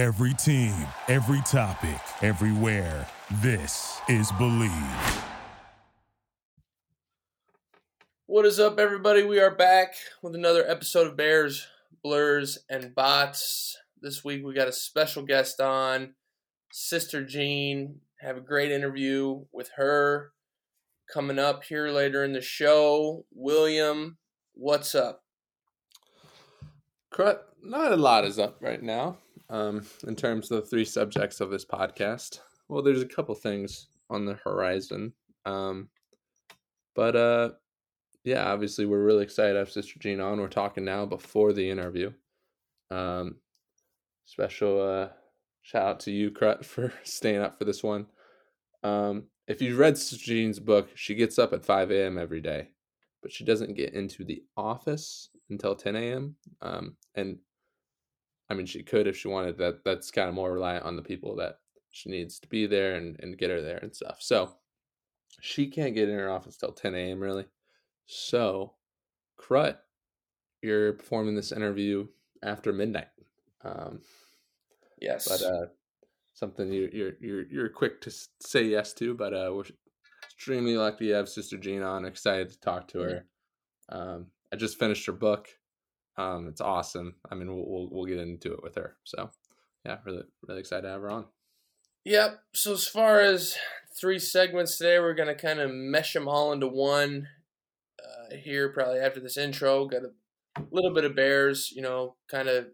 Every team, every topic, everywhere. This is Bleav. What is up, everybody? We are back with another episode of Bears, Blurs, and Bots. This week we got a special guest on, Sister Jean. Have a great interview with her coming up here later in the show. William, what's up? Krut, not a lot is up right now. In terms of the three subjects of this podcast, well, there's a couple things on the horizon, but obviously we're really excited to have Sister Jean on. We're talking now before the interview. Special shout out to you, Krut, for staying up for this one. If you've read Sister Jean's book, she gets up at 5 a.m. every day, but she doesn't get into the office until 10 a.m. And she could if she wanted. That's kind of more reliant on the people that she needs to be there and get her there and stuff. So she can't get in her office till 10 a.m. really. So, Krut, you're performing this interview after midnight. Yes. But something you're quick to say yes to. But we're extremely lucky to have Sister Jean on. Excited to talk to her. I just finished her book. It's awesome. I mean, we'll get into it with her. So, yeah, really, really excited to have her on. Yep. So as far as three segments today, we're going to kind of mesh them all into one here probably after this intro. Got a little bit of Bears, kind of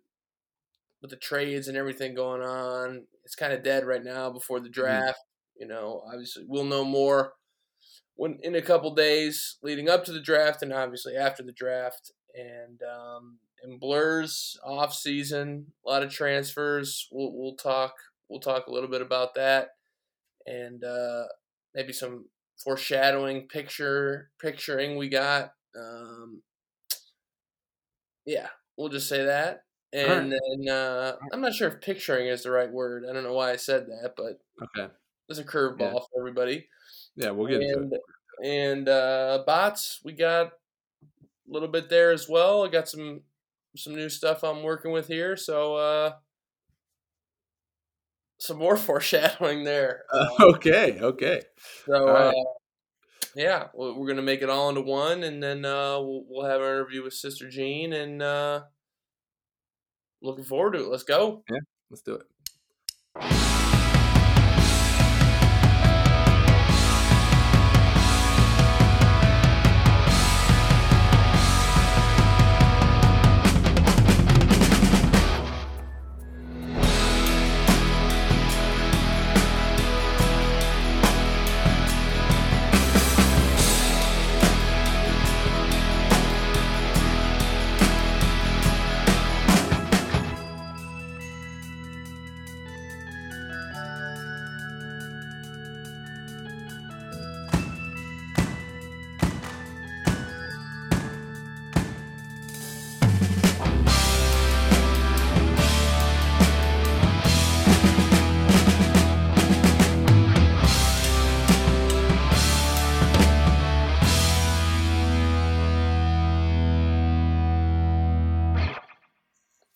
with the trades and everything going on. It's kind of dead right now before the draft. Obviously we'll know more when in a couple days leading up to the draft and obviously after the draft. And Blurs off season, a lot of transfers. We'll talk a little bit about that, and maybe some foreshadowing picturing we got. We'll just say that, and right. Then I'm not sure if picturing is the right word. I don't know why I said that, but okay, there's a curveball for everybody. Yeah, we'll get into it. And Bots, we got a little bit there as well. I got some new stuff I'm working with here, so some more foreshadowing there. Okay. So, right. We're gonna make it all into one, and then we'll have our interview with Sister Jean, and looking forward to it. Let's go. Yeah, let's do it.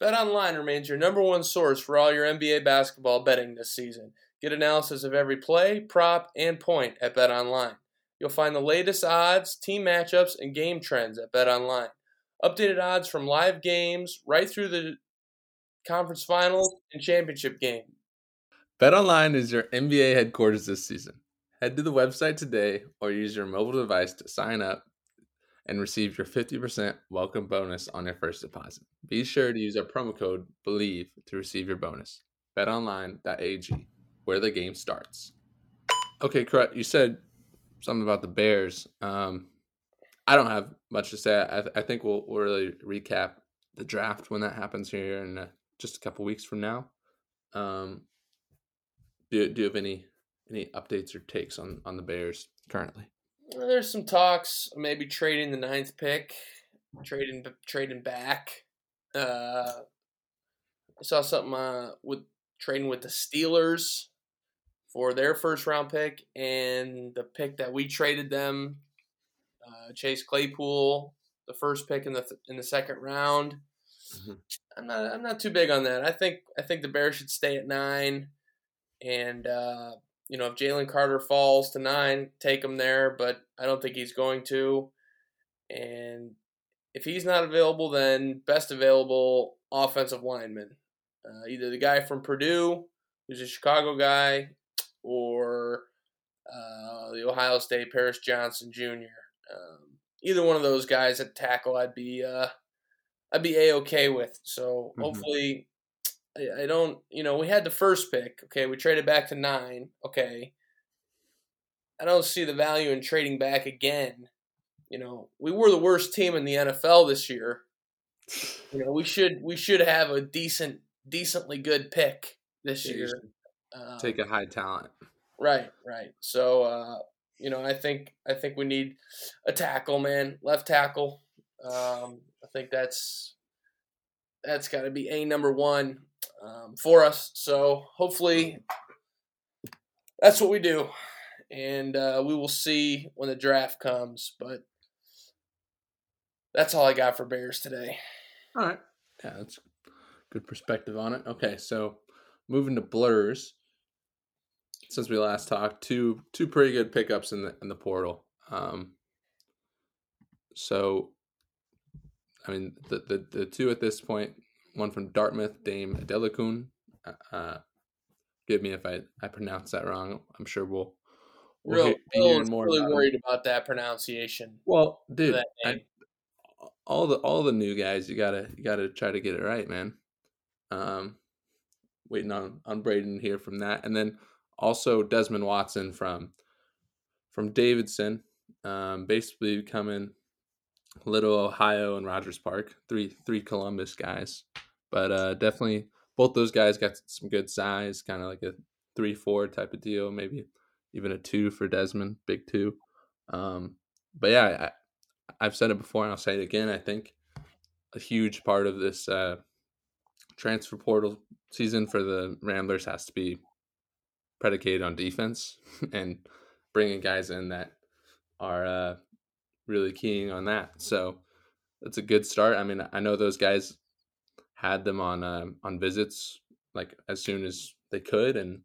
BetOnline remains your number one source for all your NBA basketball betting this season. Get analysis of every play, prop, and point at BetOnline. You'll find the latest odds, team matchups, and game trends at BetOnline. Updated odds from live games right through the conference finals and championship game. BetOnline is your NBA headquarters this season. Head to the website today or use your mobile device to sign up and receive your 50% welcome bonus on your first deposit. Be sure to use our promo code BLEAV to receive your bonus. BetOnline.ag, where the game starts. Okay, Krut, you said something about the Bears. I don't have much to say. I think we'll really recap the draft when that happens here in just a couple weeks from now. Do you have any updates or takes on the Bears currently? There's some talks, maybe trading the 9th pick, trading back. I saw something with trading with the Steelers for their first round pick and the pick that we traded them, Chase Claypool, the first pick in the second round. Mm-hmm. I'm not too big on that. I think the Bears should stay at 9, and if Jalen Carter falls to 9, take him there. But I don't think he's going to. And if he's not available, then best available offensive lineman, either the guy from Purdue, who's a Chicago guy, or the Ohio State Paris Johnson Jr. Either one of those guys at tackle, I'd be A-okay with. So hopefully, I don't. We had the first pick. Okay, we traded back to 9. Okay, I don't see the value in trading back again. We were the worst team in the NFL this year. We should have a decently good pick this year. Take a high talent. Right. So, I think we need a tackle, man. Left tackle. I think that's got to be number 1 for us. So hopefully that's what we do, and we will see when the draft comes. But that's all I got for Bears today. All right. Yeah, that's good perspective on it. Okay, so moving to Blurs. Since we last talked, two pretty good pickups in the portal. The two at this point, one from Dartmouth, Dame Adelakun. Forgive me if I pronounce that wrong. I'm sure we'll hear more. Really worried about that pronunciation. Well, dude, all the new guys, you gotta try to get it right, man. Waiting on Braden here from that, and then. Also, Desmond Watson from Davidson, basically becoming Little Ohio and Rogers Park, three Columbus guys. But definitely, both those guys got some good size, kind of like a 3-4 type of deal, maybe even a 2 for Desmond, big 2. But yeah, I've said it before and I'll say it again. I think a huge part of this transfer portal season for the Ramblers has to be predicated on defense and bringing guys in that are really keying on that. So that's a good start. I mean, I know those guys had them on visits like as soon as they could, and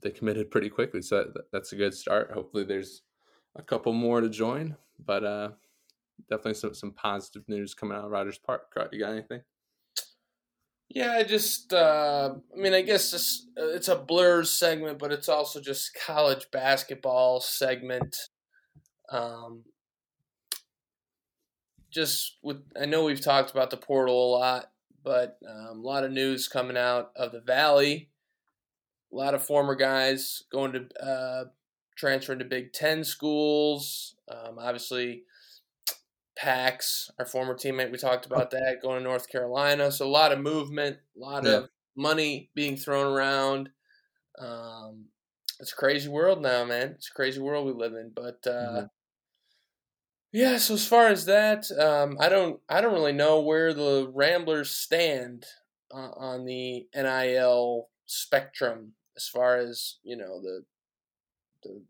they committed pretty quickly. So that's a good start. Hopefully there's a couple more to join, but definitely some positive news coming out of Rogers Park. You got anything? Yeah, it's a Blurs segment, but it's also just college basketball segment. I know we've talked about the portal a lot, but a lot of news coming out of the Valley. A lot of former guys going to transfer into Big Ten schools. Obviously, Pax, our former teammate, we talked about that, going to North Carolina. So a lot of movement, a lot of money being thrown around. It's a crazy world now, man. It's a crazy world we live in. But so as far as that, I don't really know where the Ramblers stand on the NIL spectrum as far as the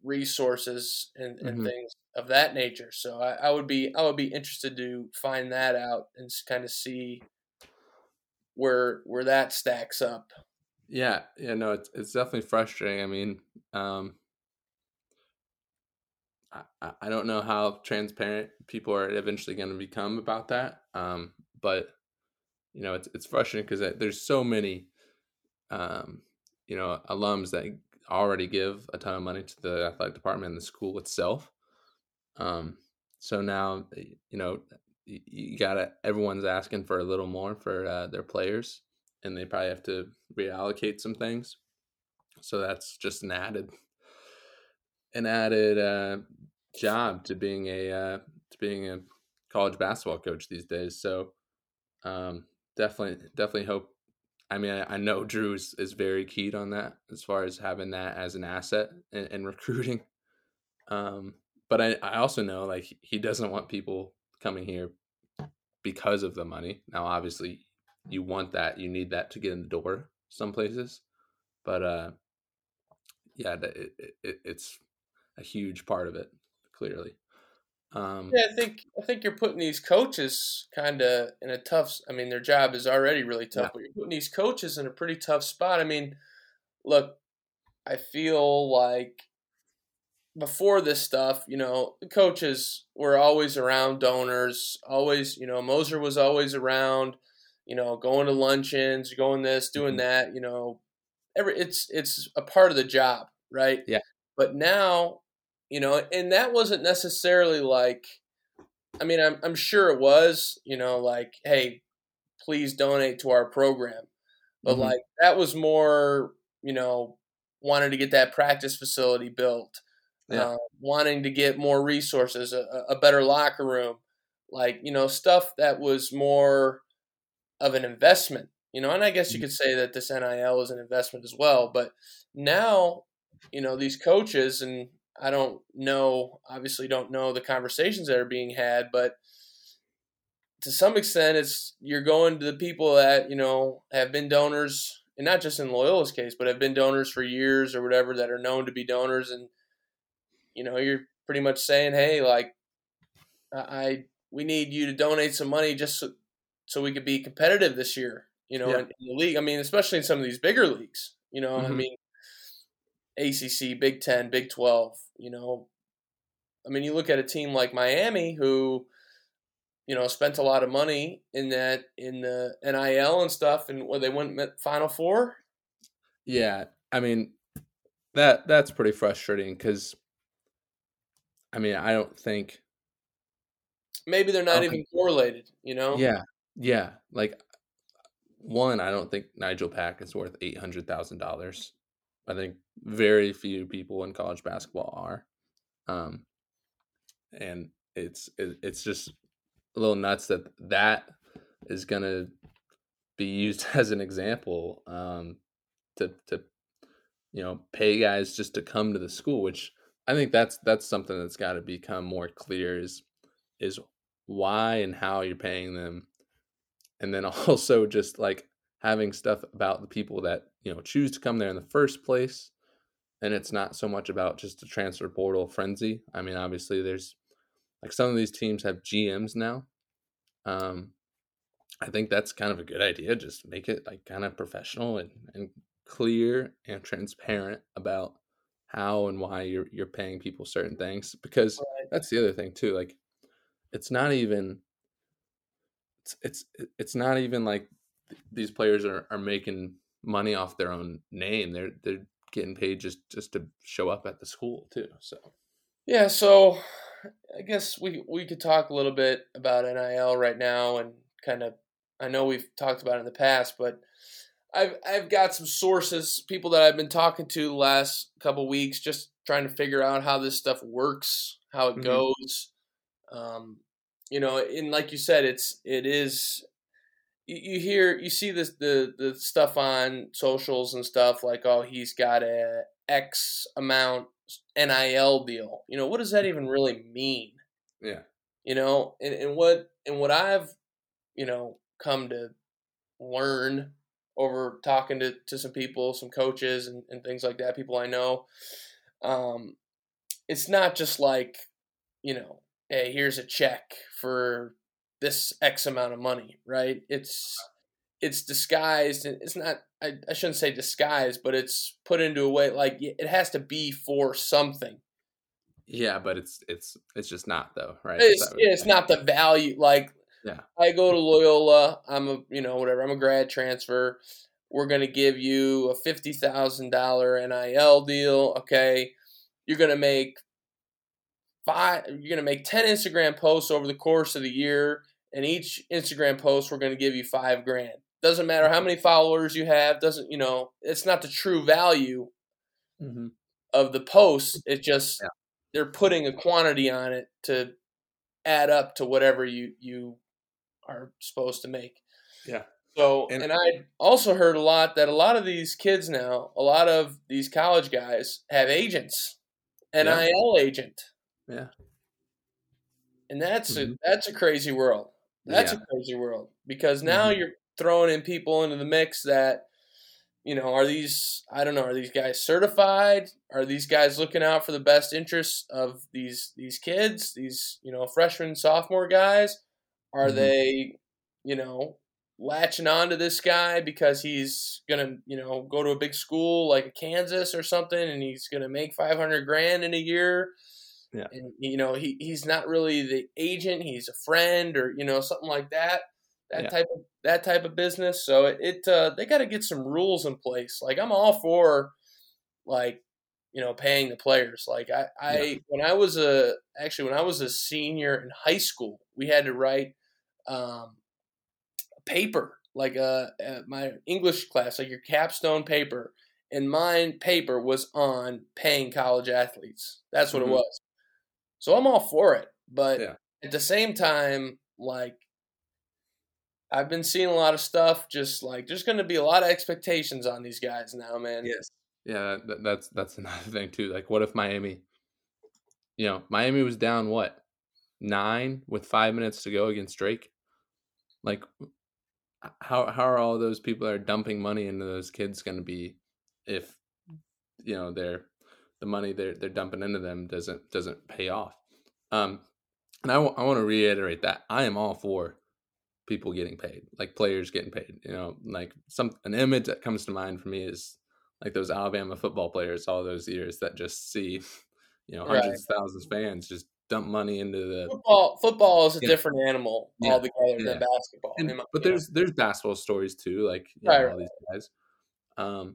resources and things of that nature. So I would be interested to find that out and kind of see where that stacks up. Yeah, no, it's definitely frustrating. I mean, I don't know how transparent people are eventually going to become about that. But it's frustrating because there's so many alums that already give a ton of money to the athletic department and the school itself. So now, you gotta, everyone's asking for a little more for their players, and they probably have to reallocate some things. So that's just an added job to being a college basketball coach these days. So definitely hope. I mean, I know Drew is very keyed on that as far as having that as an asset and recruiting. But I also know, like, he doesn't want people coming here because of the money. Now, obviously, you want that. You need that to get in the door some places. But, it's a huge part of it, clearly. Yeah, I think you're putting these coaches kind of in a tough. I mean, their job is already really tough, but you're putting these coaches in a pretty tough spot. I mean, look, I feel like before this stuff, you know, the coaches were always around donors, always, you know, Moser was always around, you know, going to luncheons, going this, doing that, you know, it's a part of the job, right? Yeah. But now, you know, and that wasn't necessarily like, I mean, I'm sure it was, you know, like, hey, please donate to our program. But like, that was more, you know, wanted to get that practice facility built, wanting to get more resources, a better locker room, like, you know, stuff that was more of an investment, you know, and I guess you could say that this NIL is an investment as well. But now, you know, these coaches, and I don't know, obviously don't know the conversations that are being had, but to some extent it's, you're going to the people that, you know, have been donors, and not just in Loyola's case, but have been donors for years or whatever, that are known to be donors. And, you know, you're pretty much saying, hey, like, we need you to donate some money just so we could be competitive this year, you know, in the league. I mean, especially in some of these bigger leagues, you know, I mean, ACC, Big 10, Big 12, you know, I mean, you look at a team like Miami who, you know, spent a lot of money in the NIL and stuff, and where they went Final Four. Yeah. I mean, that's pretty frustrating because, I mean, I don't think. Maybe they're not even correlated, you know? Yeah. Yeah. Like, one, I don't think Nigel Pack is worth $800,000. I think very few people in college basketball are, and it's just a little nuts that is going to be used as an example to you know, pay guys just to come to the school. Which I think that's something that's got to become more clear is why and how you're paying them, and then also just like having stuff about the people that, you know, choose to come there in the first place. And it's not so much about just a transfer portal frenzy. I mean, obviously there's like some of these teams have GMs now. I think that's kind of a good idea. Just make it like kind of professional and clear and transparent about how and why you're paying people certain things, because that's the other thing too. Like, it's not even like these players are making money off their own name. They're getting paid just to show up at the school too. So yeah, so I guess we could talk a little bit about NIL right now, and kind of, I know we've talked about it in the past, but I've got some sources, people that I've been talking to the last couple weeks, just trying to figure out how this stuff works, how it goes. You know, and like you said, it is. You see this the stuff on socials and stuff like, oh, he's got a X amount NIL deal. You know, what does that even really mean? Yeah. You know, and what I've, you know, come to learn over talking to some people, some coaches and things like that, people I know, it's not just like, you know, hey, here's a check for this X amount of money, right? It's disguised, and it's not, I shouldn't say disguised, but it's put into a way like it has to be for something. Yeah, but it's just not though, right? It's not the value. Like, yeah. I go to Loyola, I'm a grad transfer. We're going to give you a $50,000 NIL deal. Okay. You're going to make 10 Instagram posts over the course of the year. And each Instagram post, we're going to give you $5,000. Doesn't matter how many followers you have. Doesn't, you know, it's not the true value of the posts. It just, they're putting a quantity on it to add up to whatever you are supposed to make. Yeah. So, and I also heard a lot of these college guys have agents, NIL agent. Yeah. And that's a crazy world. That's a crazy world, because now you're throwing in people into the mix that you know, are these, I don't know, are these guys certified? Are these guys looking out for the best interests of these kids, these, you know, freshman, sophomore guys? Are mm-hmm. they, you know, latching on to this guy because he's going to, you know, go to a big school like Kansas or something and he's going to make $500,000 in a year? Yeah. And, you know, he's not really the agent. He's a friend or, you know, something like that. That type of business. So it they got to get some rules in place. Like, I'm all for, like, you know, paying the players. Like when I was a senior in high school, we had to write a paper, like my English class, like your capstone paper. And mine paper was on paying college athletes. That's what mm-hmm. it was. So I'm all for it, but at the same time, like, I've been seeing a lot of stuff. Just like, there's going to be a lot of expectations on these guys now, man. Yes. Yeah. That's another thing too. Like, what if Miami was down 9 with 5 minutes to go against Drake? Like, how are all those people that are dumping money into those kids going to be if, you know, the money they're dumping into them doesn't pay off? And I want to reiterate that I am all for people getting paid, like players getting paid, you know, like an image that comes to mind for me is like those Alabama football players all those years that just see, you know, hundreds of thousands of fans just dump money into the football is a different animal altogether than basketball. But there's basketball stories too, like all these guys.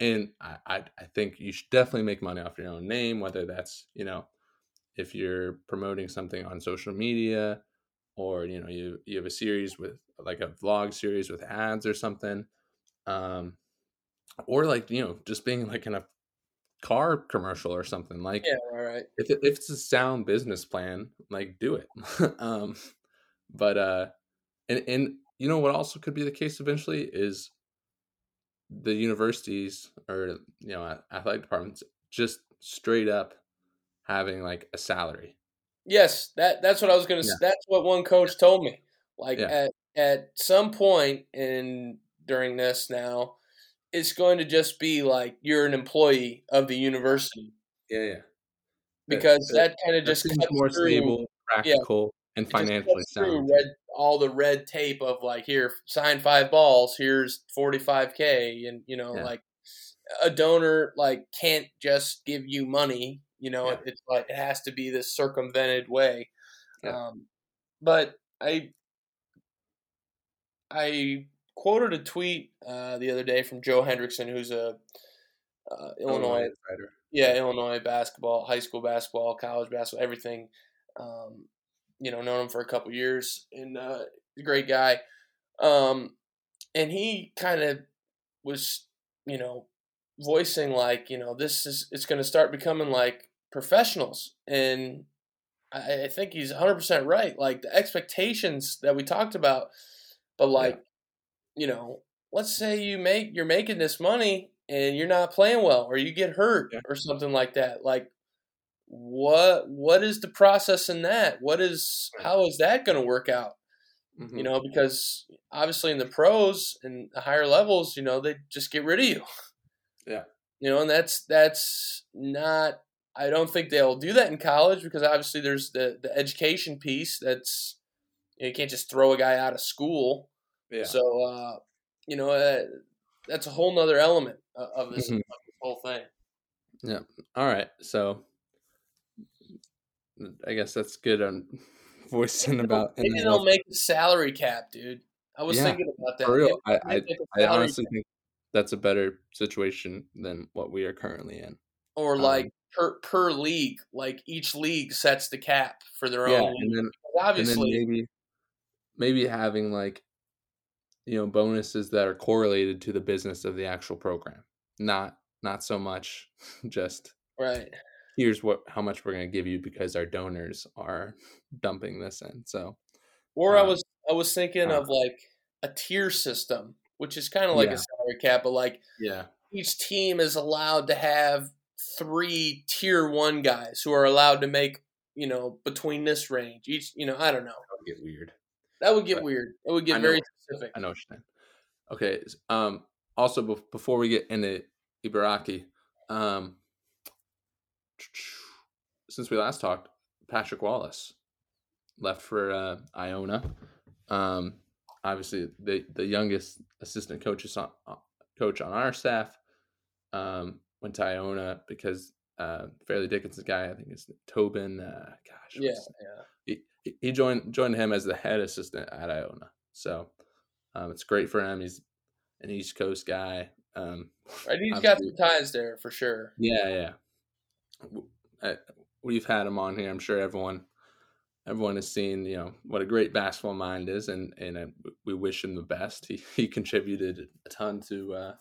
And I think you should definitely make money off your own name, whether that's, you know, if you're promoting something on social media, or, you know, you have a series with, like, a vlog series with ads or something. Or, like, you know, just being, like, in a car commercial or something. Like, all right. If it's a sound business plan, like, do it. But you know, what also could be the case eventually is the universities or, you know, athletic departments just straight up having, like, a salary. Yes, that's what I was going to say. That's what one coach told me. Like at some point during this now, it's going to just be like you're an employee of the university. Yeah. Because that kind of just cuts more through, stable, practical, and financially sound. All the red tape of, like, here, sign 5 balls, here's $45K, and, you know, like a donor, like, can't just give you money. You know, it's like it has to be this circumvented way. But I quoted a tweet the other day from Joe Hendrickson, who's a Illinois writer. Illinois basketball, high school basketball, college basketball, everything. You know, known him for a couple years, and a great guy. And he kind of was, you know, voicing, like, you know, it's going to start becoming like professionals. And I think he's 100% right. Like, the expectations that we talked about, but, like, you know, let's say you're making this money and you're not playing well, or you get hurt or something like that. Like, what is the process in that? How is that going to work out? Mm-hmm. You know, because obviously in the pros and the higher levels, you know, they just get rid of you. Yeah. You know, and that's not, I don't think they'll do that in college, because obviously there's the education piece that's, you know, you can't just throw a guy out of school. Yeah. So, you know, that's a whole nother element of this whole thing. Yeah. All right. So I guess that's good on voicing about. Maybe they'll make a salary cap, dude. I was thinking about that. For real. I honestly think that's a better situation than what we are currently in. Or, like, per league, like, each league sets the cap for their own. And then, obviously, and then maybe having, like, you know, bonuses that are correlated to the business of the actual program. Not so much just here's how much we're going to give you because our donors are dumping this in. So, or I was thinking of, like, a tier system, which is kind of like a salary cap, but, like, each team is allowed to have 3 tier 1 guys who are allowed to make, you know, between this range. Each, you know, I don't know. That would get weird. It would get very specific. I know what you're saying. Okay. also before we get into Ibaraki, since we last talked, Patrick Wallace left for Iona. Obviously, the youngest assistant coach on our staff went to Iona because Fairleigh Dickinson's guy, I think it's Tobin. He joined him as the head assistant at Iona. So it's great for him. He's an East Coast guy. Right, he's got some ties there for sure. Yeah. We've had him on here. I'm sure everyone has seen, you know, what a great basketball mind is, and we wish him the best. He contributed a ton to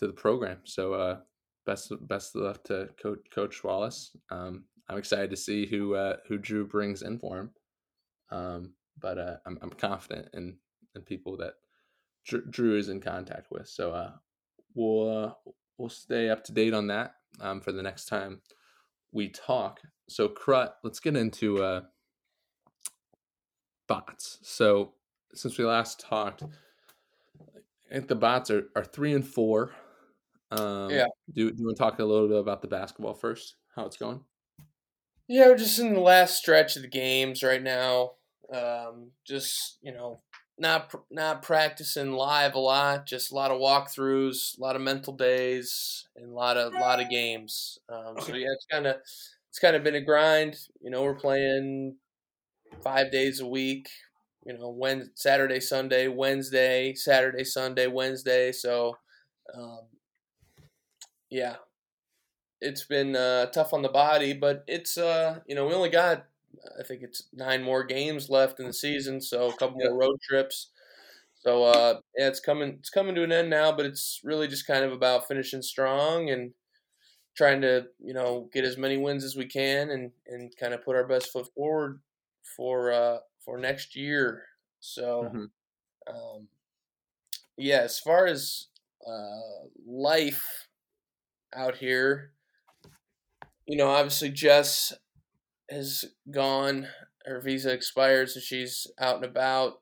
the program. So best of luck to Coach Wallace. I'm excited to see who Drew brings in for him. But I'm confident in people that Drew is in contact with. So we'll stay up to date on that for the next time we talk. So Krut, let's get into bots. So since we last talked, I think the bots are 3-4. Do you want to talk a little bit about the basketball first? How it's going? Yeah, we're just in the last stretch of the games right now. Just, you know, not practicing live a lot. Just a lot of walkthroughs, a lot of mental days, and a lot of games. So yeah, it's kind of been a grind. You know, we're playing 5 days a week. You know, Saturday, Sunday, Wednesday, Saturday, Sunday, Wednesday. So, yeah. It's been tough on the body, but it's, you know, we only got, I think it's 9 more games left in the season, so a couple more road trips. So, yeah, it's coming to an end now, but it's really just kind of about finishing strong and trying to, you know, get as many wins as we can and kind of put our best foot forward for next year. So, yeah, as far as life out here, you know, obviously Jess has gone, her visa expired, so she's out and about.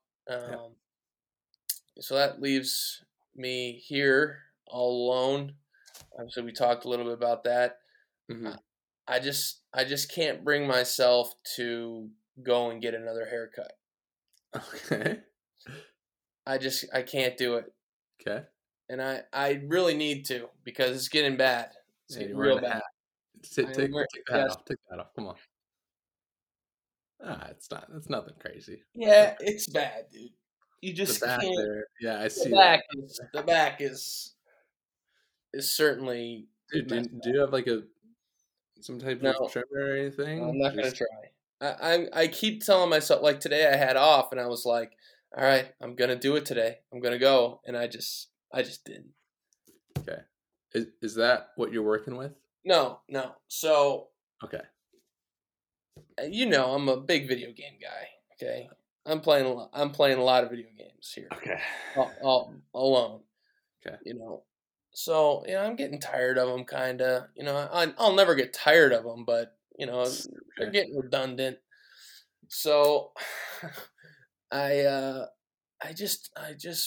So that leaves me here all alone. Obviously, we talked a little bit about that. I just can't bring myself to go and get another haircut. Okay. I can't do it. Okay. And I really need to, because it's getting bad. It's getting real bad. Take that off. Take that off. Come on. It's nothing crazy. Yeah, it's bad, dude. You just can't. There. Yeah, I see. The back is certainly. Dude, do you have like some type of trimmer or anything? No, I'm not gonna try. I keep telling myself, like today I had off and I was like, all right, I'm gonna do it today. I'm gonna go, and I just didn't. Okay. Is that what you're working with? No. So. Okay. You know, I'm a big video game guy. Okay, I'm playing a lot of video games here. Okay, all alone. Okay, you know, so you know, I'm getting tired of them, kind of. You know, I'll never get tired of them, but you know, they're getting redundant. So, I just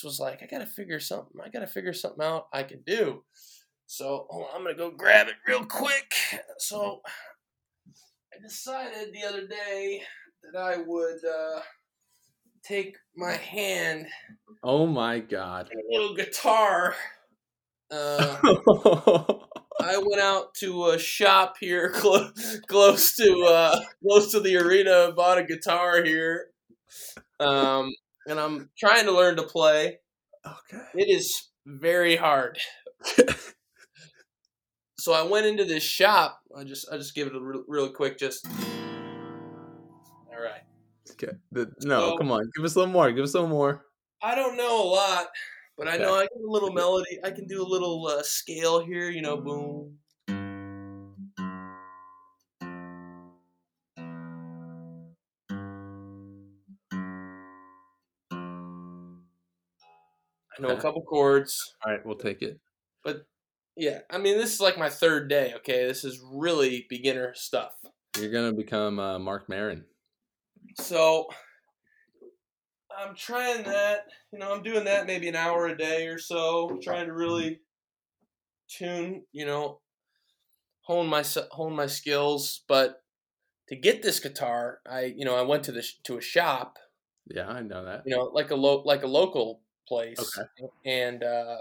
was like, I gotta figure something out I can do. So I'm gonna go grab it real quick. So. I decided the other day that I would take my hand. Oh my God! A little guitar. I went out to a shop here close to the arena. Bought a guitar here, and I'm trying to learn to play. Okay. It is very hard. So I went into this shop. I just give it a real quick. Just all right. Okay. Come on. Give us a little more. I don't know a lot, but I know I get a little melody. I can do a little scale here. You know, boom. I know a couple chords. All right, we'll take it. But. Yeah, I mean, this is like my third day, okay? This is really beginner stuff. You're going to become Mark Maron. So I'm trying that. You know, I'm doing that maybe an hour a day or so, trying to really tune, you know, hone my skills. But to get this guitar, I went to a shop. Yeah, I know that. You know, like a local place. Okay. And I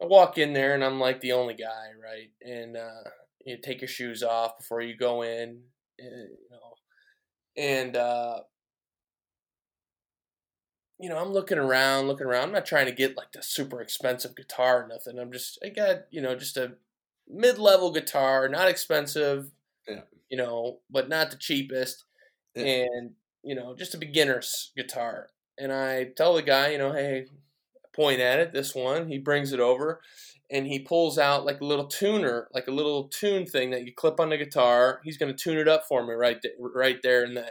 walk in there and I'm like the only guy, right? And you take your shoes off before you go in, you know. And you know, I'm looking around. I'm not trying to get like the super expensive guitar or nothing. I got, you know, just a mid-level guitar, not expensive, yeah. You know, but not the cheapest, yeah. And you know, just a beginner's guitar. And I tell the guy, you know, hey, point at it, this one. He brings it over and he pulls out like a little tuner, like a little tune thing that you clip on the guitar. He's going to tune it up for me right then and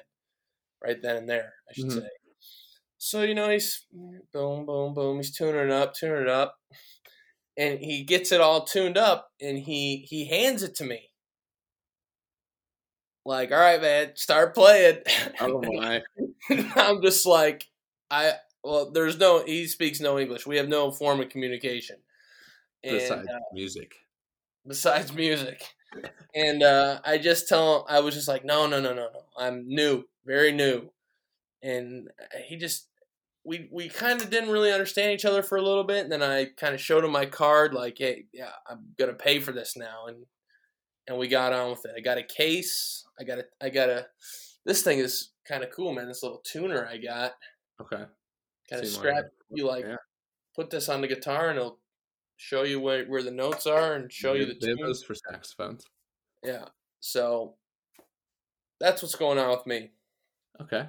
there, I should say. So, you know, he's boom, boom, boom. He's tuning it up. And he gets it all tuned up and he hands it to me. Like, all right, man, start playing. Oh, my. I'm just like, he speaks no English. We have no form of communication. And, besides music. And I just tell him, I was just like, no. I'm new, very new. And he just, we kind of didn't really understand each other for a little bit. And then I kind of showed him my card, like, hey, yeah, I'm going to pay for this now. And we got on with it. I got a case. I got a, this thing is kind of cool, man. This little tuner I got. Okay. Kind of scrap. You like, yeah. Put this on the guitar and it'll show you where the notes are and show you the tune. They have those for saxophones. Yeah. So that's what's going on with me. Okay.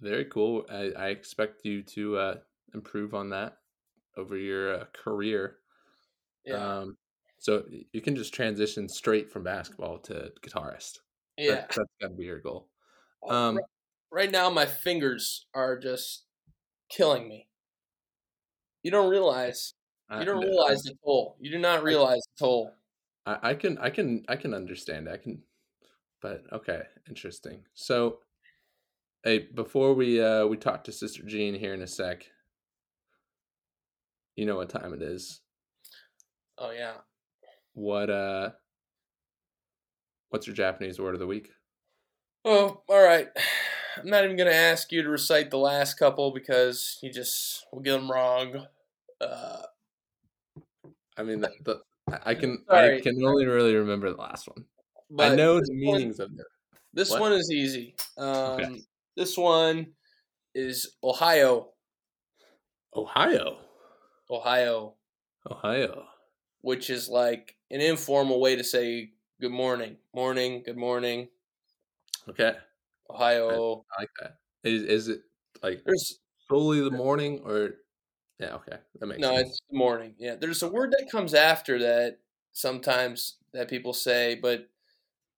Very cool. I expect you to improve on that over your career. Yeah. So you can just transition straight from basketball to guitarist. Yeah. That's got to be your goal. Right now, my fingers are just killing me. You don't realize. You don't realize the toll. You do not realize the toll. I can understand. But okay, interesting. So, hey, before we talk to Sister Jean here in a sec, you know what time it is. Oh yeah. What what's your Japanese word of the week? Oh, all right. I'm not even going to ask you to recite the last couple because you just will get them wrong. I mean, I can only really remember the last one. But I know the meanings of it. This one is easy. Okay. This one is Ohio, which is like an informal way to say good morning. Morning, good morning. Okay. Ohio. I like that. Is it like solely the morning or? Yeah. Okay. That makes sense. No, it's the morning. Yeah. There's a word that comes after that sometimes that people say, but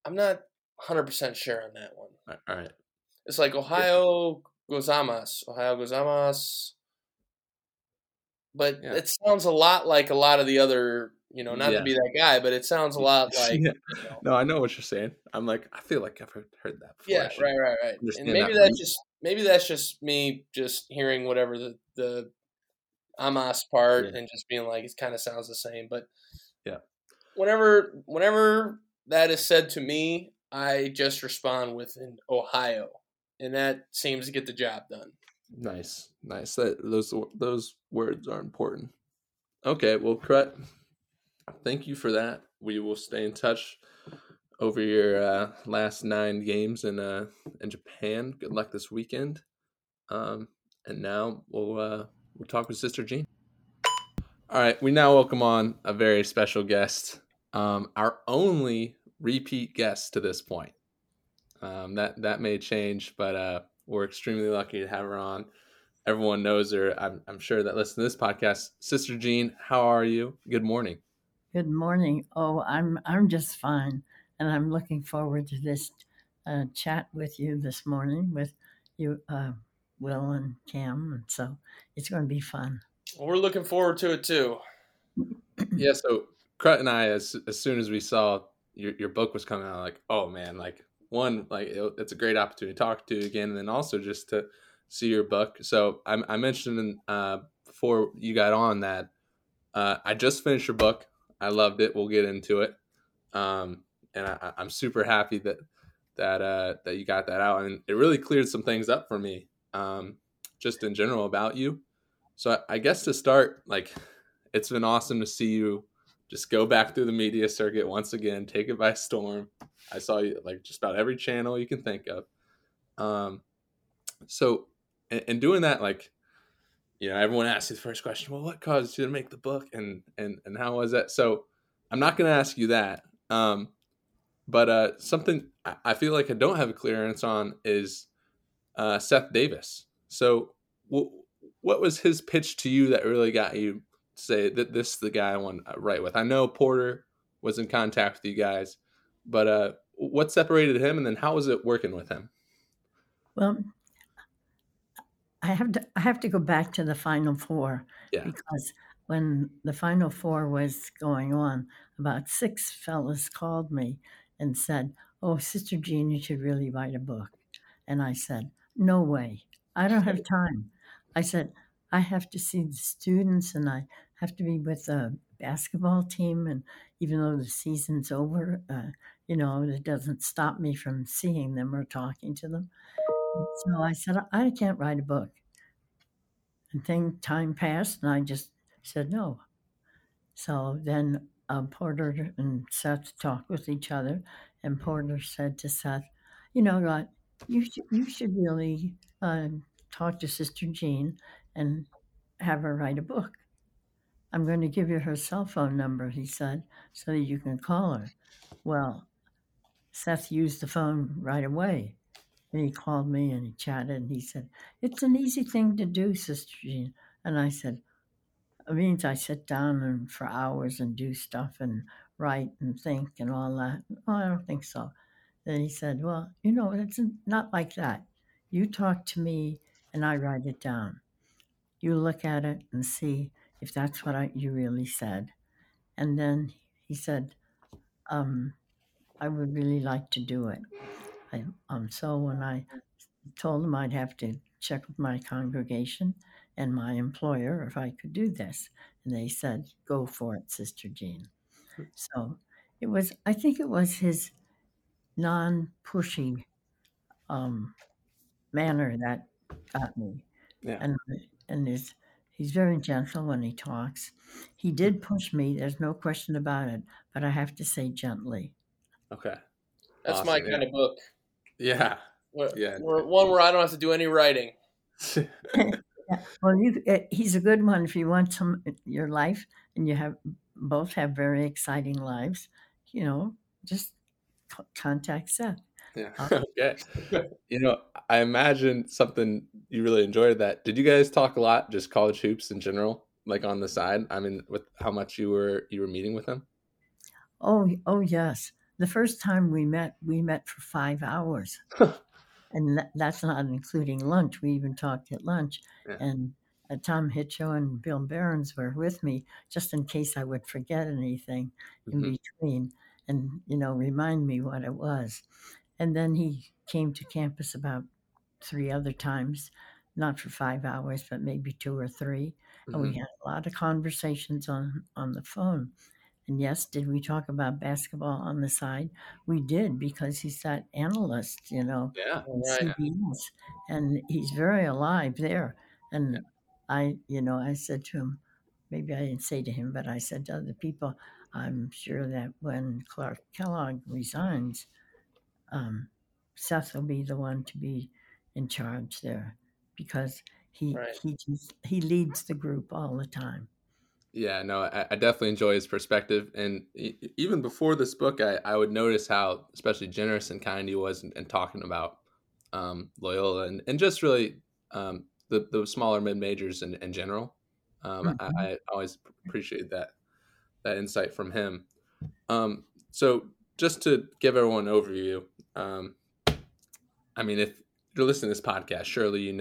I'm not 100% sure on that one. All right. It's like Ohio gozaimasu. Ohio gozaimasu. But it sounds a lot like a lot of the other, you know, not to be that guy, but it sounds a lot like. Yeah. You know. No, I know what you're saying. I'm like, I feel like I've heard that before. Yeah, right. And maybe that's just me just hearing whatever the Amas part and just being like, it kind of sounds the same. But yeah, whenever that is said to me, I just respond with an Ohio, and that seems to get the job done. Nice. Those words are important. Okay, well, Krut, thank you for that. We will stay in touch over your last 9 games in Japan. Good luck this weekend. And now we'll talk with Sister Jean. All right, we now welcome on a very special guest, our only repeat guest to this point. That may change, but we're extremely lucky to have her on. Everyone knows her. I'm sure that listen to this podcast. Sister Jean, how are you? Good morning. Good morning. Oh, I'm just fine, and I'm looking forward to this chat with you this morning with you, Will and Cam, and so it's going to be fun. Well, we're looking forward to it too. Yeah. So Krut and I, as soon as we saw your book was coming out, like, oh man, like. One, like it's a great opportunity to talk to again, and then also just to see your book. So I mentioned before you got on that I just finished your book. I loved it. We'll get into it. And I'm super happy that you got that out. And it really cleared some things up for me, just in general about you. So I guess to start, like, it's been awesome to see you just go back through the media circuit once again, take it by storm. I saw you like just about every channel you can think of. So in doing that, like, you know, everyone asks you the first question, well, what caused you to make the book and how was that? So I'm not going to ask you that. But something I feel like I don't have a clear answer on is Seth Davis. So what was his pitch to you that really got you to say that this is the guy I want to write with? I know Porter was in contact with you guys, but what separated him, and then how was it working with him? Well, I have to go back to the Final Four, because when the Final Four was going on, about six fellas called me and said, "Oh, Sister Jean, you should really write a book." And I said, "No way. I don't have time." I said, "I have to see the students and I have to be with the basketball team. And even though the season's over, it doesn't stop me from seeing them or talking to them." So I said, "I can't write a book." And time passed and I just said no. So then Porter and Seth talked with each other, and Porter said to Seth, "You know what? You should really talk to Sister Jean and have her write a book. I'm going to give you her cell phone number," he said, "so that you can call her." Well, Seth used the phone right away, and he called me and he chatted, and he said, "It's an easy thing to do, Sister Jean." And I said, "It means I sit down and for hours and do stuff and write and think and all that." "Oh, I don't think so." Then he said, "Well, it's not like that. You talk to me and I write it down. You look at it and see if that's what you really said." And then he said, "I would really like to do it." So when I told him I'd have to check with my congregation and my employer if I could do this, and they said, "Go for it, Sister Jean." So I think it was his non-pushy manner that got me. Yeah. And he's very gentle when he talks. He did push me, there's no question about it, but I have to say gently. Okay. That's awesome, my kind of book. Yeah. Where I don't have to do any writing. Yeah. Well, he's a good one if you want some your life, and you both have very exciting lives. Just contact Seth. Yeah. Okay. I imagine something you really enjoyed that. Did you guys talk a lot, just college hoops in general, like on the side? I mean, with how much you were meeting with him? Oh yes. The first time we met for 5 hours. And that's not including lunch. We even talked at lunch. Yeah. And Tom Hitchon and Bill Behrens were with me just in case I would forget anything in between and, remind me what it was. And then he came to campus about three other times, not for 5 hours, but maybe two or three. Mm-hmm. And we had a lot of conversations on the phone. And yes, did we talk about basketball on the side? We did, because he's that analyst, CBS, and he's very alive there. And I said to him, maybe I didn't say to him, but I said to other people, I'm sure that when Clark Kellogg resigns, Seth will be the one to be in charge there, because he leads the group all the time. Yeah, no, I definitely enjoy his perspective. And even before this book, I would notice how especially generous and kind he was in talking about Loyola and just really the smaller mid-majors in general. I always appreciated that insight from him. So just to give everyone an overview, if you're listening to this podcast, surely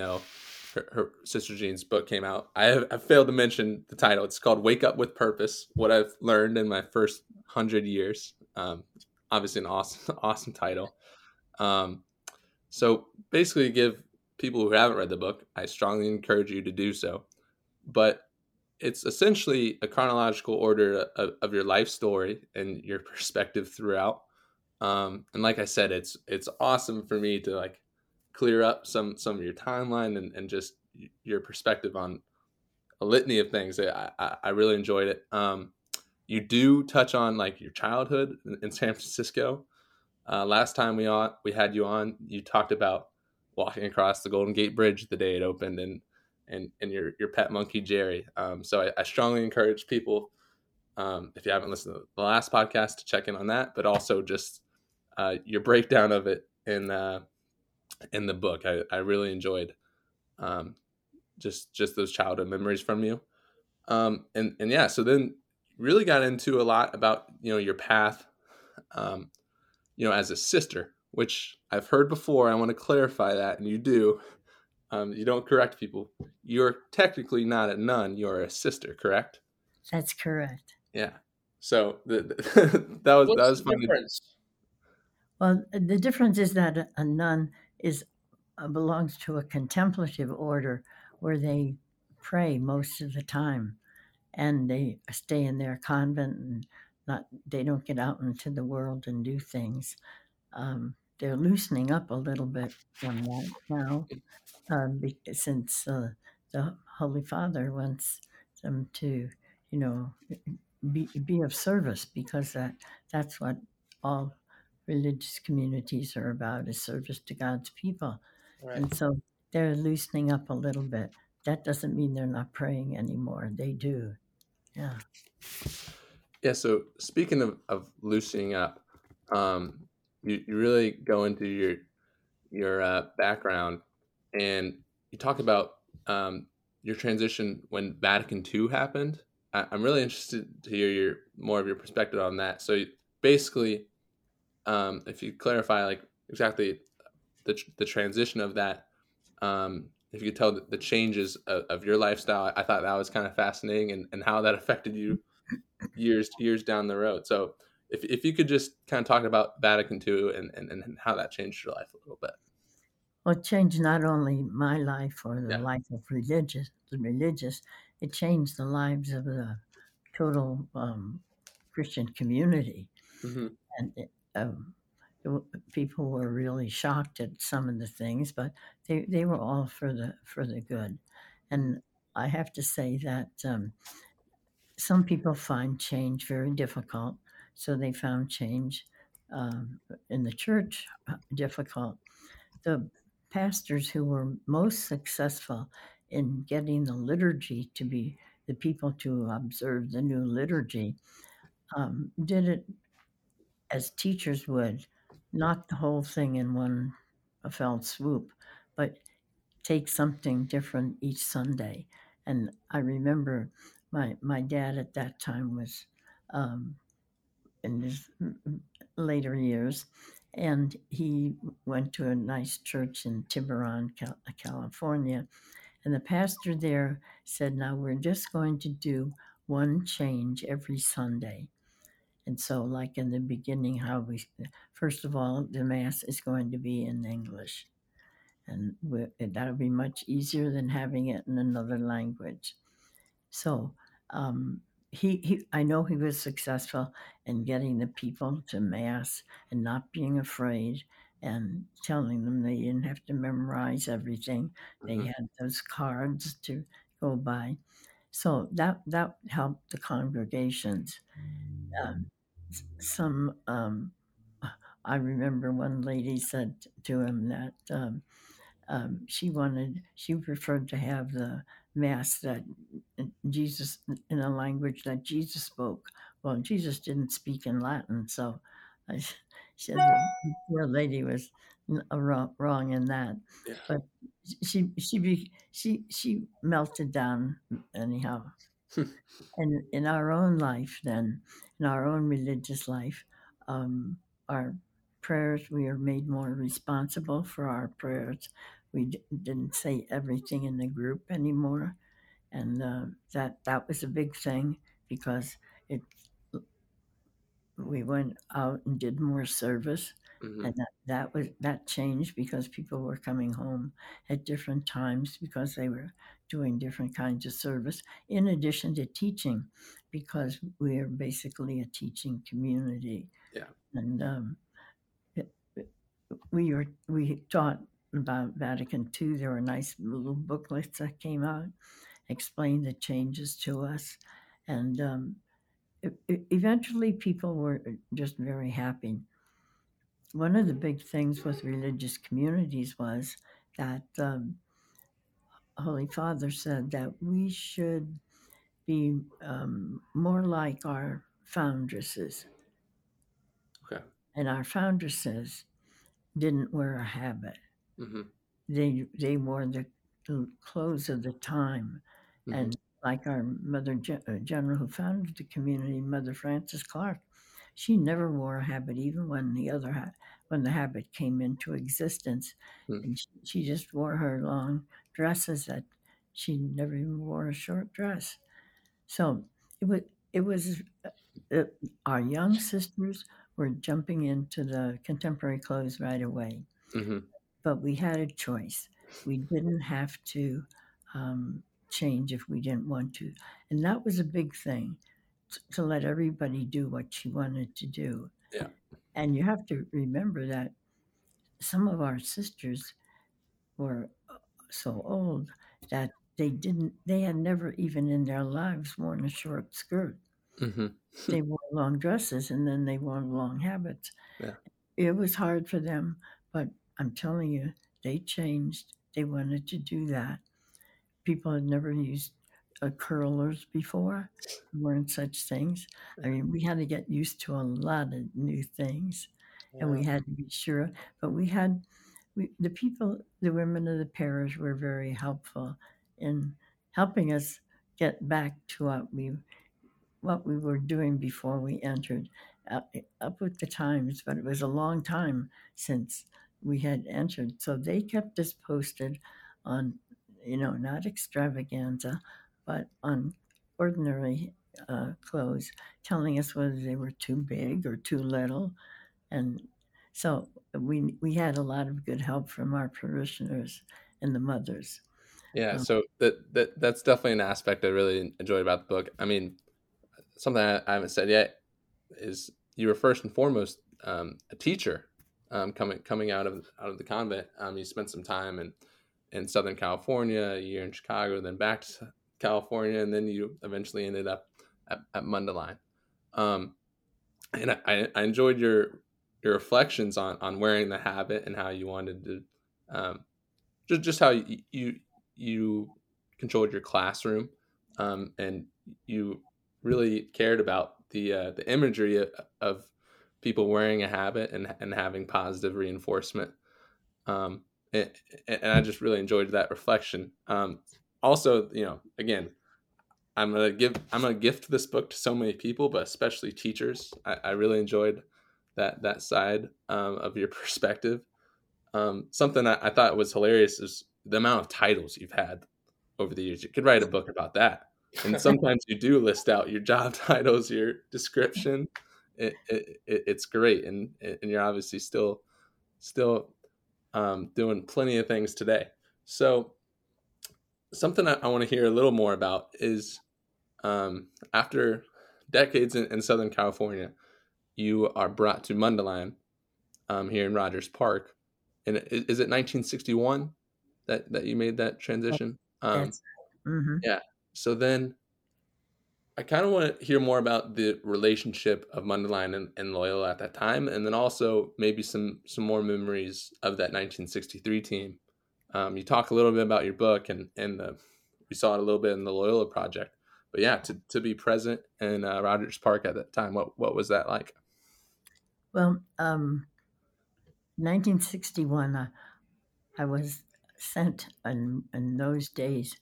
her Sister Jean's book came out. I failed to mention the title. It's called Wake Up with Purpose: What I've Learned in My First 100 Years. Obviously an awesome title. So basically give people who haven't read the book, I strongly encourage you to do so. But it's essentially a chronological order of your life story and your perspective throughout. And like I said, it's awesome for me to like clear up some of your timeline and just your perspective on a litany of things. I really enjoyed it. You do touch on like your childhood in San Francisco. Last time we had you on, you talked about walking across the Golden Gate Bridge the day it opened and your pet monkey, Jerry. So I strongly encourage people, if you haven't listened to the last podcast, to check in on that, but also just your breakdown of it in the book. I really enjoyed just those childhood memories from you. And yeah, so then really got into a lot about, you know, your path, you know, as a sister, which I've heard before. I want to clarify that. And you do. You don't correct people. You're technically not a nun. You're a sister, correct? That's correct. Yeah. So that was funny. Difference? Well, the difference is that a nun belongs to a contemplative order where they pray most of the time, and they stay in their convent and they don't get out into the world and do things. They're loosening up a little bit from that now, since the Holy Father wants them to, you know, be of service, because that's what all religious communities are about, is service to God's people. Right. And so they're loosening up a little bit. That doesn't mean they're not praying anymore. They do. Yeah. Yeah. So speaking of loosening up, you really go into your background, and you talk about your transition when Vatican II happened. I'm really interested to hear more of your perspective on that. So basically, if you clarify like exactly the transition of that, if you could tell the changes of your lifestyle, I thought that was kind of fascinating, and how that affected you years down the road. So if you could just kind of talk about Vatican II and how that changed your life a little bit. Well, it changed not only my life or the life of religious, it changed the lives of the total Christian community. Mm-hmm. And people were really shocked at some of the things, but they were all for the good. And I have to say that some people find change very difficult. So they found change in the church difficult. The pastors who were most successful in getting the liturgy to be, the people to observe the new liturgy, did it as teachers would, not the whole thing in one fell swoop, but take something different each Sunday. And I remember my dad at that time was in his later years, and he went to a nice church in Tiburon, California, and the pastor there said, now we're just going to do one change every Sunday. And so, like in the beginning, first of all, the Mass is going to be in English, and that'll be much easier than having it in another language. So I know he was successful in getting the people to Mass and not being afraid, and telling them they didn't have to memorize everything. Mm-hmm. They had those cards to go by. So that helped the congregations. I remember one lady said to him that she preferred to have the Mass that Jesus, in a language that Jesus spoke. Well, Jesus didn't speak in Latin, so I said the poor lady was wrong in that. Yeah. But she melted down anyhow. And in our own life, then, in our own religious life, our prayers, we are made more responsible for our prayers. We didn't say everything in the group anymore, and that was a big thing, because we went out and did more service, Mm-hmm. And that changed because people were coming home at different times because they were doing different kinds of service, in addition to teaching, because we're basically a teaching community. Yeah. And we taught about Vatican II. There were nice little booklets that came out, explained the changes to us. And eventually people were just very happy. One of the big things with religious communities was that Holy Father said that we should be more like our foundresses. Okay. And our foundresses didn't wear a habit. Mm-hmm. They wore the clothes of the time. Mm-hmm. And like our Mother General who founded the community, Mother Frances Clark, she never wore a habit, even when the habit came into existence. Mm-hmm. And she just wore her long dresses. That she never even wore a short dress. So it was our young sisters were jumping into the contemporary clothes right away. Mm-hmm. But we had a choice. We didn't have to change if we didn't want to. And that was a big thing, to let everybody do what she wanted to do. Yeah. And you have to remember that some of our sisters were so old that they had never even in their lives worn a short skirt. Mm-hmm. They wore long dresses and then they wore long habits. Yeah. It was hard for them, but I'm telling you, they changed. They wanted to do that. People had never used curlers before. There weren't such things. I mean, we had to get used to a lot of new things, and we had to be sure. But the women of the parish were very helpful in helping us get back to what we were doing before we entered, up with the times. But it was a long time since we had entered, so they kept us posted on, not extravaganza, but on ordinary clothes, telling us whether they were too big or too little. And so we had a lot of good help from our parishioners and the mothers. Yeah, so that's definitely an aspect I really enjoyed about the book. I mean, something I haven't said yet is you were first and foremost a teacher coming out of the convent. You spent some time in Southern California, a year in Chicago, then back to California, and then you eventually ended up at Mundelein. And I enjoyed your reflections on wearing the habit and how you wanted to just how you controlled your classroom, and you really cared about the imagery of people wearing a habit and having positive reinforcement. And I just really enjoyed that reflection. Also, again, I'm gonna gift this book to so many people, but especially teachers. I really enjoyed that side of your perspective. Something I thought was hilarious is the amount of titles you've had over the years. You could write a book about that. And sometimes you do list out your job titles, your description. It's great, and you're obviously still. Doing plenty of things today. So something I want to hear a little more about is after decades in Southern California, you are brought to Mundelein here in Rogers Park. And is it 1961 that you made that transition? Mm-hmm. Yeah. So then I kind of want to hear more about the relationship of Mundelein and Loyola at that time, and then also maybe some more memories of that 1963 team. You talk a little bit about your book, and we saw it a little bit in the Loyola Project. But yeah, to be present in Rogers Park at that time, what was that like? Well, 1961, I was sent in those days.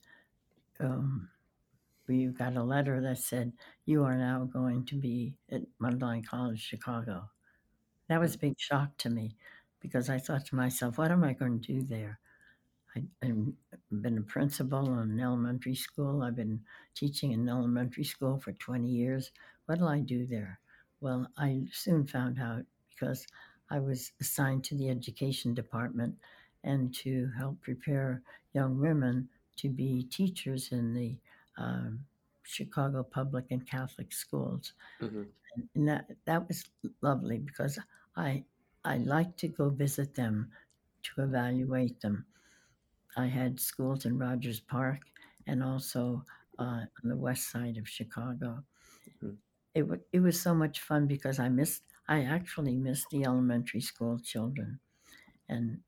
You got a letter that said, you are now going to be at Mundelein College, Chicago. That was a big shock to me because I thought to myself, what am I going to do there? I've been a principal in an elementary school. I've been teaching in elementary school for 20 years. What'll I do there? Well, I soon found out because I was assigned to the education department and to help prepare young women to be teachers in the Chicago public and Catholic schools. Mm-hmm. And that was lovely because I liked to go visit them to evaluate them. I had schools in Rogers Park and also on the west side of Chicago. Mm-hmm. It was so much fun because I actually missed the elementary school children. And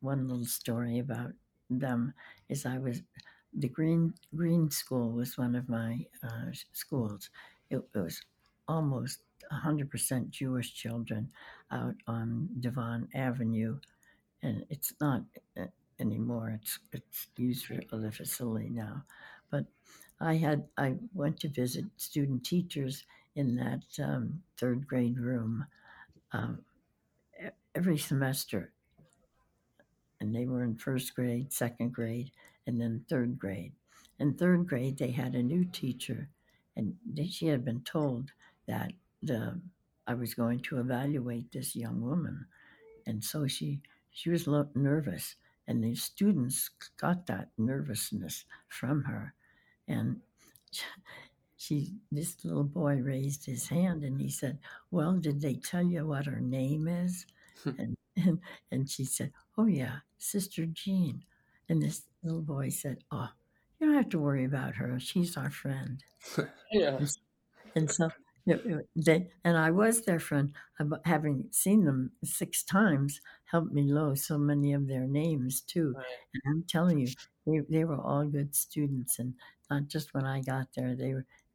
one little story about them is the Green School was one of my schools. It was almost 100% Jewish children out on Devon Avenue, and it's not anymore. It's used for a facility now. But I went to visit student teachers in that third grade room every semester, and they were in first grade, second grade, and then third grade. In third grade, they had a new teacher, and she had been told that I was going to evaluate this young woman. And so she was nervous, and the students got that nervousness from her. And this little boy raised his hand, and he said, "Well, did they tell you what her name is?" And she said, "Oh, yeah, Sister Jean." And this little boy said, "Oh, you don't have to worry about her. She's our friend." Yeah. And so I was their friend. Having seen them 6 times helped me know so many of their names, too. Right. And I'm telling you, they were all good students. And not just when I got there,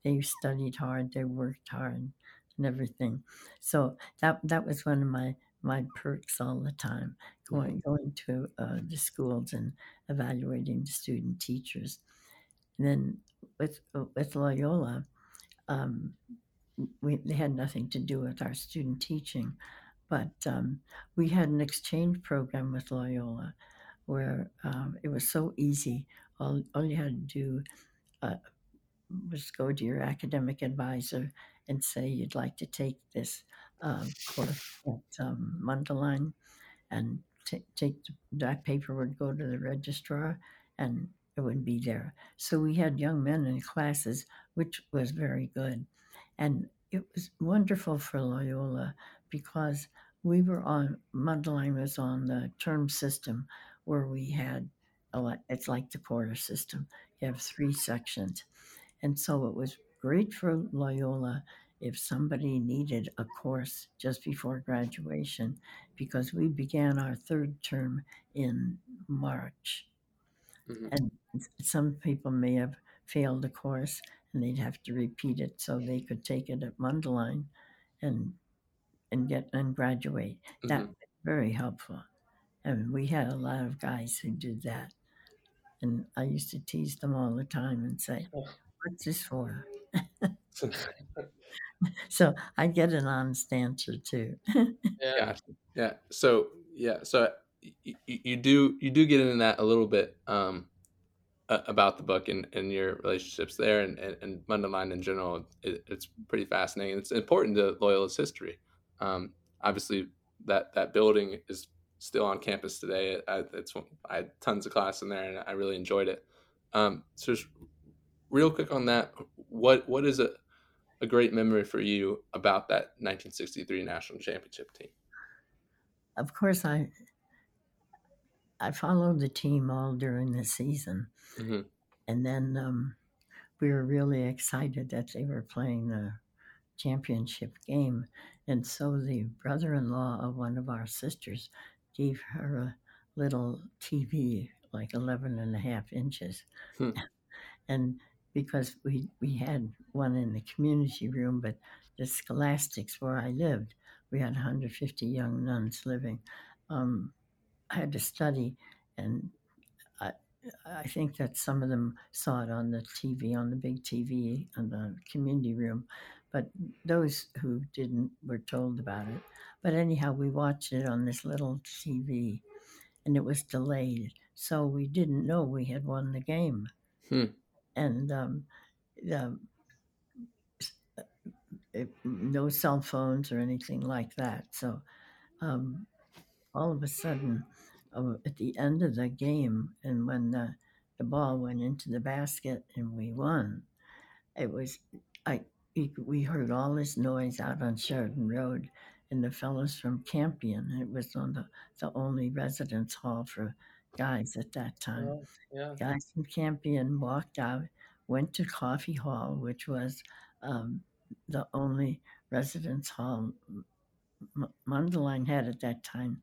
they studied hard, they worked hard and everything. So that was one of my perks all the time, going to the schools and evaluating the student teachers. And then with Loyola, they had nothing to do with our student teaching, but we had an exchange program with Loyola where it was so easy. All you had to do was go to your academic advisor and say you'd like to take this course at Mundelein, and that paper would go to the registrar and it would be there. So we had young men in classes, which was very good. And it was wonderful for Loyola because Mundelein was on the term system where we had, it's like the Porter system. You have 3 sections. And so it was great for Loyola if somebody needed a course just before graduation, because we began our 3rd term in March. Mm-hmm. And some people may have failed a course and they'd have to repeat it so they could take it at Mundelein and graduate. Mm-hmm. That was very helpful. And we had a lot of guys who did that. And I used to tease them all the time and say, "What's this for?" So I get an honest answer too. Yeah. So you do get into that a little bit about the book and your relationships there and Mundelein in general. It's pretty fascinating. It's important to Loyola's history. Obviously, that building is still on campus today. I had tons of class in there, and I really enjoyed it. So just real quick on that, what is a great memory for you about that 1963 national championship team? Of course, I followed the team all during the season. Mm-hmm. And then we were really excited that they were playing the championship game. And so the brother-in-law of one of our sisters gave her a little TV, like 11 and a half inches. Hmm. And because we had one in the community room, but the scholastics where I lived, we had 150 young nuns living. I had to study, and I think that some of them saw it on the TV, on the big TV, on the community room, but those who didn't were told about it. But anyhow, we watched it on this little TV, and it was delayed, so we didn't know we had won the game. Hmm. And no cell phones or anything like that. So all of a sudden, at the end of the game, and when the ball went into the basket and we won, it was we heard all this noise out on Sheridan Road, and the fellows from Campion, it was on the only residence hall for guys at that time. Oh, yeah. Guys from Campion walked out, went to Coffee Hall, which was the only residence hall Mundelein had at that time,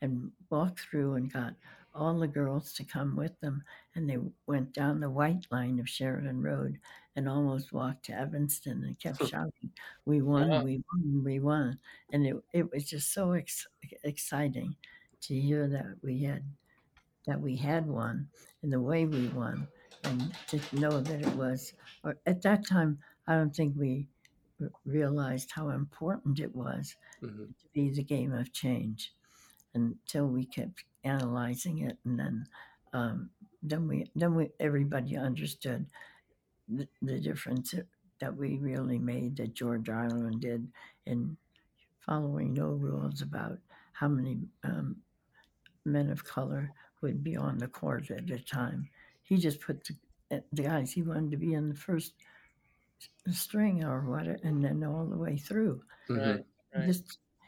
and walked through and got all the girls to come with them, and they went down the white line of Sheridan Road and almost walked to Evanston and kept shouting, "We won, yeah. We won, we won." And it was just so exciting to hear that we had won, and the way we won, and to know that it was, or at that time, I don't think we realized how important it was to be the game of change, until we kept analyzing it, and then everybody understood the difference that we really made, that George Ireland did, in following no rules about how many men of color would be on the court at a time. He just put the guys he wanted to be in the first string or whatever, and then all the way through. Right, right.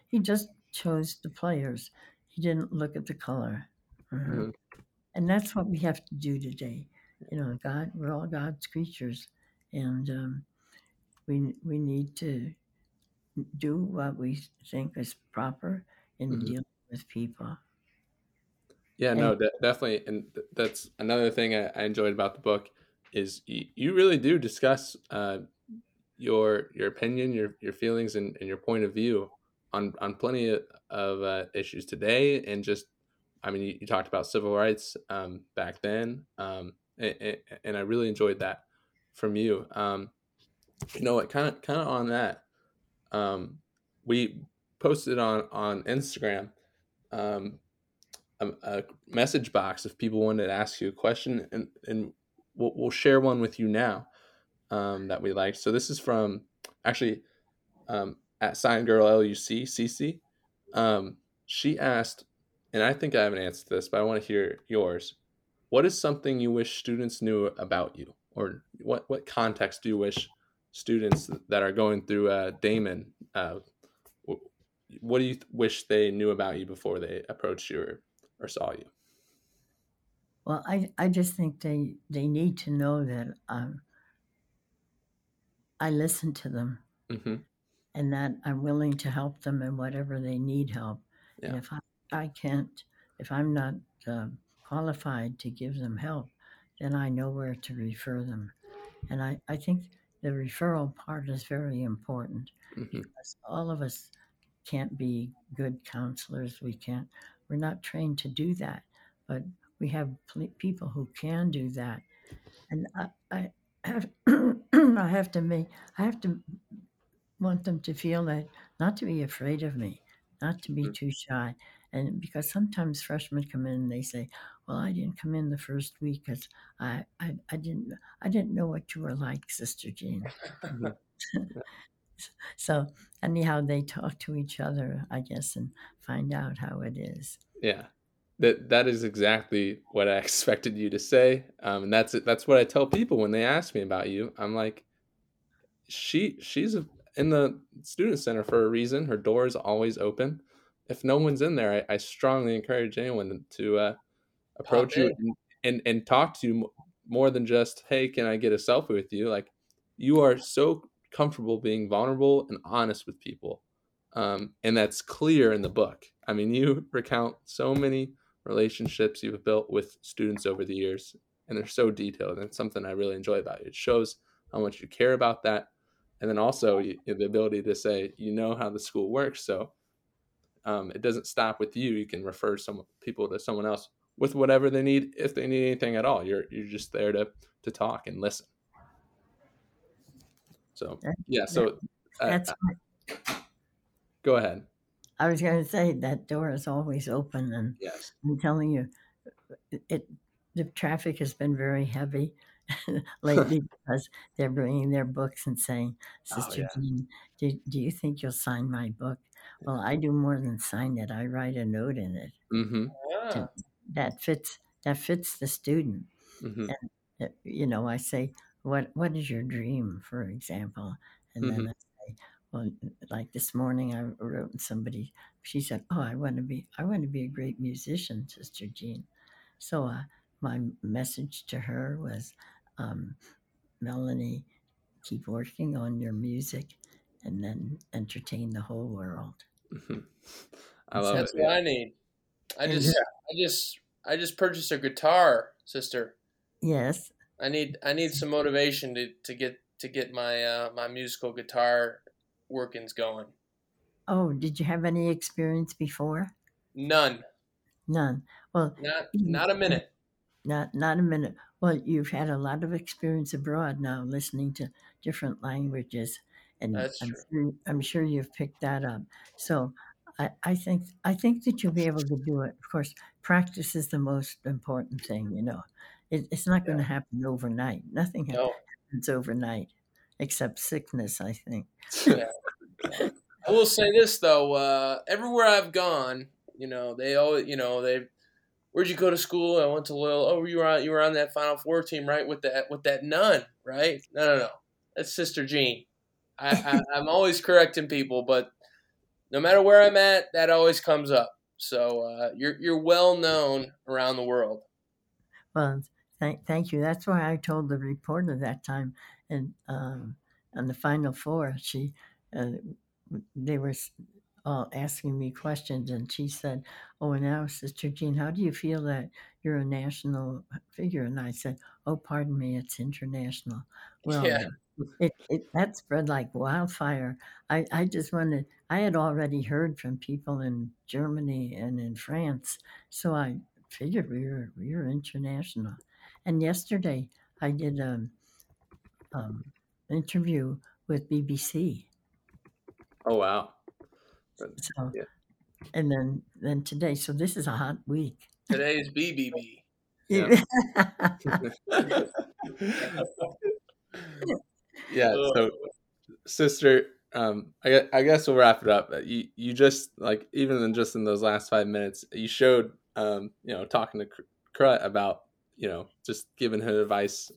He just chose the players. He didn't look at the color. Mm-hmm. And that's what we have to do today. You know, we're all God's creatures, and we need to do what we think is proper in dealing with people. Yeah, no, definitely. And that's another thing I enjoyed about the book is you really do discuss your opinion, your feelings, and your point of view on plenty of issues today. And just, I mean, you talked about civil rights back then, and I really enjoyed that from you. You know what, kind of on that, we posted on Instagram, a message box if people wanted to ask you a question, and we'll share one with you now that we liked. So this is from actually at @SignGirlLUCCC. She asked, and I think I have an answer to this, but I want to hear yours. What is something you wish students knew about you, or what context do you wish students that are going through Damon? What do you wish they knew about you before they approached you or saw you? Well, I just think they need to know that I listen to them, and that I'm willing to help them in whatever they need help. Yeah. And if I can't, if I'm not qualified to give them help, then I know where to refer them. And I think the referral part is very important, because all of us can't be good counselors. We're not trained to do that, but we have people who can do that. And I have to want them to feel that, not to be afraid of me, not to be too shy. And because sometimes freshmen come in and they say, "Well, I didn't come in the first week because I didn't know what you were like, Sister Jean." So anyhow, they talk to each other, I guess, and find out how it is. Yeah, that is exactly what I expected you to say, and that's it. That's what I tell people when they ask me about you. I'm like, she's in the student center for a reason. Her door is always open. If no one's in there, I strongly encourage anyone to approach you and talk to you more than just, "Hey, can I get a selfie with you?" Like, you are so comfortable being vulnerable and honest with people, and that's clear in the book. I mean, you recount so many relationships you've built with students over the years, and they're so detailed, and it's something I really enjoy about you. It shows how much you care about that, and then also the ability to say you know how the school works, so it doesn't stop with you. You can refer some people to someone else with whatever they need, if they need anything at all. You're just there to talk and listen. So, yeah, so that's right. Go ahead. I was going to say that door is always open. And yes. I'm telling you, the traffic has been very heavy. lately because they're bringing their books and saying, Sister Jean, do you think you'll sign my book? Well, I do more than sign it. I write a note in it. Mm-hmm. Yeah. That fits the student. Mm-hmm. And, you know, I say, what is your dream, for example? And mm-hmm. then I say, well, like this morning I wrote somebody, she said, oh, I want to be a great musician, Sister Jean. So my message to her was, Melanie, keep working on your music and then entertain the whole world. Mm-hmm. I love it. That's what I need. I just purchased a guitar, Sister. Yes. I need some motivation to get my musical guitar workings going. Oh, did you have any experience before? None. Well, not a minute. Not a minute. Well, you've had a lot of experience abroad now, listening to different languages, and that's true. I'm sure you've picked that up. So I think that you'll be able to do it. Of course, practice is the most important thing, you know. It's not going to happen overnight. Nothing happens overnight, except sickness, I think. Yeah. I will say this, though. Everywhere I've gone, you know, they always, you know, they, where'd you go to school? I went to Loyola. Oh, you were on that Final Four team, right? With that nun, right? No. That's Sister Jean. I'm always correcting people, but no matter where I'm at, that always comes up. So you're well known around the world. Well, thank you. That's why I told the reporter that time, and on the Final Four, they were all asking me questions, and she said, "Oh, now, Sister Jean, how do you feel that you're a national figure?" And I said, "Oh, pardon me, it's international." Well, it that spread like wildfire. I had already heard from people in Germany and in France, so I figured we were international. And yesterday I did interview with BBC. Oh, wow. So, yeah. And then today, so this is a hot week. Today is BBB. Yeah. Yeah, so Sister, I guess we'll wrap it up. You just, like, even in just in those last 5 minutes, you showed you know, talking to Krut about, you know, just giving her advice.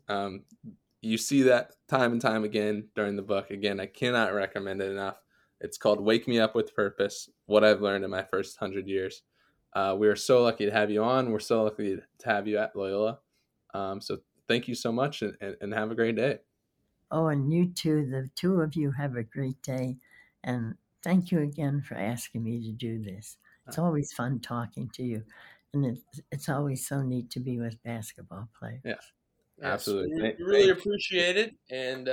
You see that time and time again during the book. Again, I cannot recommend it enough. It's called Wake Me Up with Purpose, What I've Learned in My First 100 Years. We are so lucky to have you on. We're so lucky to have you at Loyola. So thank you so much, and have a great day. Oh, and you too. The two of you have a great day. And thank you again for asking me to do this. It's always fun talking to you, and it's always so neat to be with basketball players. Yeah, absolutely. We really appreciate it, and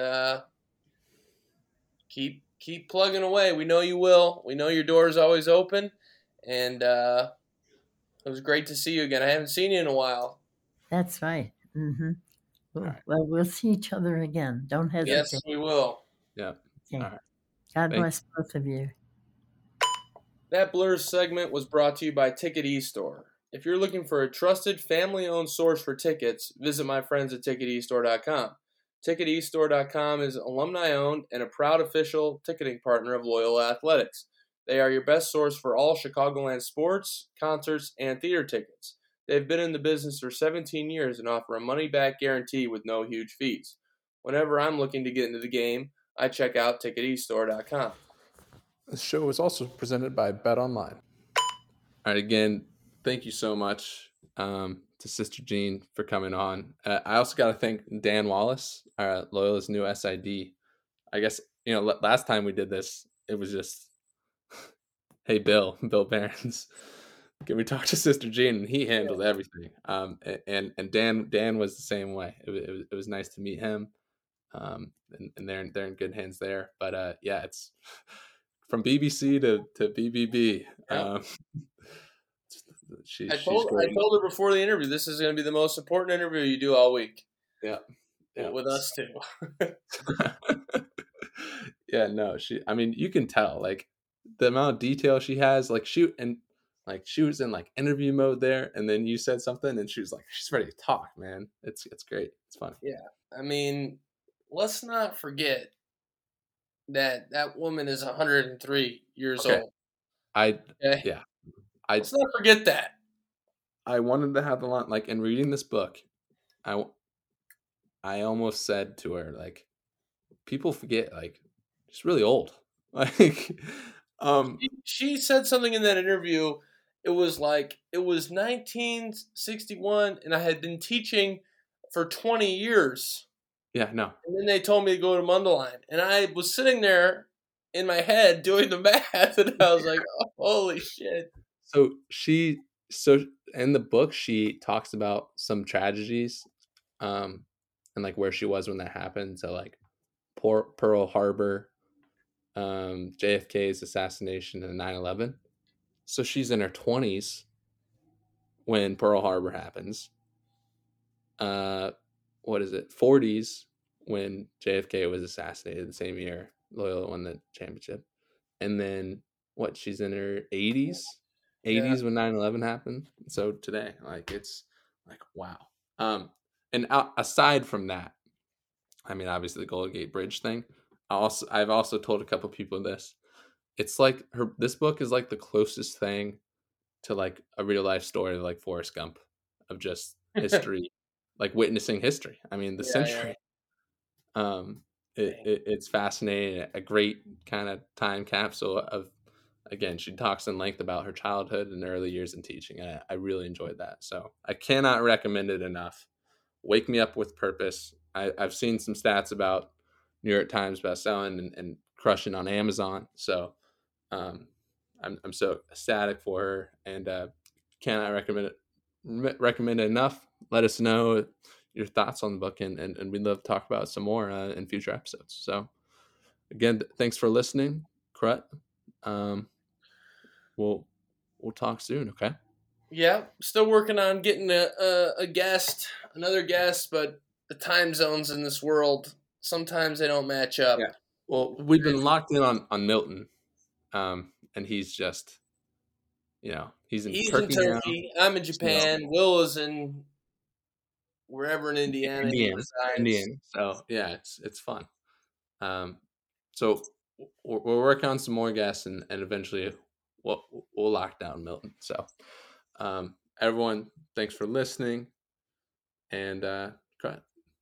keep plugging away. We know you will. We know your door is always open, and it was great to see you again. I haven't seen you in a while. That's right. Mm-hmm. Right. Well, we'll see each other again. Don't hesitate. Yes, we will. Yeah. Okay. All right. God bless both of you. That Blurs segment was brought to you by Ticket eStore. If you're looking for a trusted, family-owned source for tickets, visit my friends at TicketEstore.com. TicketEstore.com is alumni-owned and a proud official ticketing partner of Loyola Athletics. They are your best source for all Chicagoland sports, concerts, and theater tickets. They've been in the business for 17 years and offer a money-back guarantee with no huge fees. Whenever I'm looking to get into the game, I check out TicketEstore.com. This show is also presented by BetOnline. All right, again, thank you so much to Sister Jean for coming on. I also got to thank Dan Wallace, Loyola's new SID. I guess, you know, last time we did this, it was just, hey, Bill Behrens, can we talk to Sister Jean? And he handled everything. And Dan was the same way. It was nice to meet him, and they're in good hands there. But it's... From BBC to BBB. I told her before the interview, this is going to be the most important interview you do all week. Yeah. With us too. Yeah, no, you can tell, like, the amount of detail she has, like, Like, she was in like interview mode there, and then you said something and she was like, she's ready to talk, man. It's great. It's fun. Yeah. I mean, let's not forget that that woman is 103 years old. Let's not forget that. I wanted to have the line, like, in reading this book, I almost said to her, like, people forget, like, she's really old. Like, she said something in that interview. It was like, it was 1961 and I had been teaching for 20 years. Yeah, no. And then they told me to go to Mundelein, and I was sitting there in my head doing the math, and I was like, oh, holy shit. So in the book, she talks about some tragedies, and like where she was when that happened. So like Pearl Harbor, JFK's assassination, and 9/11. So she's in her 20s when Pearl Harbor happens. 40s when JFK was assassinated the same year. Loyola won the championship. And then what? She's in her 80s when 9/11 happened. So today, like, it's like, wow. And aside from that, I mean, obviously the Golden Gate Bridge thing. I've also told a couple people this. It's like this book is like the closest thing to like a real life story, like Forrest Gump, of just history, like witnessing history. I mean, the century. Yeah. It's fascinating. A great kind of time capsule of, again, she talks in length about her childhood and early years in teaching. I really enjoyed that. So I cannot recommend it enough. Wake Me Up with Purpose. I've seen some stats about New York Times bestselling and crushing on Amazon. So I'm so ecstatic for her, and cannot recommend it enough. Let us know your thoughts on the book, and we'd love to talk about it some more in future episodes. So again, thanks for listening, Krut. We'll talk soon. Okay. Yeah. Still working on getting another guest, but the time zones in this world, sometimes they don't match up. Yeah. Well, we've been locked in on Milton. And he's just, you know, he's in Turkey. Now. I'm in Japan. No. Will is in wherever in Indiana. Indiana. So yeah, it's fun. So we're working on some more guests, and eventually we'll lock down Milton. So everyone, thanks for listening, and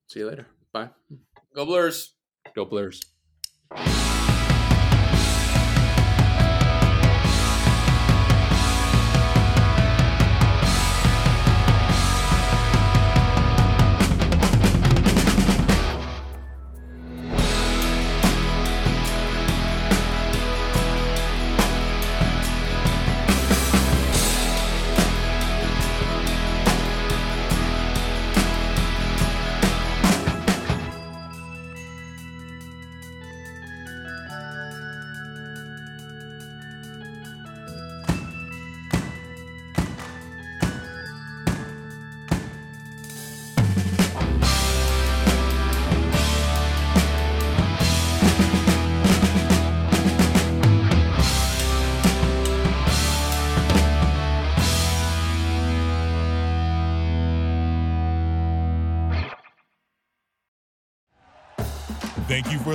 see you later. Bye. Go Blurs. Go Blurs. Thank you for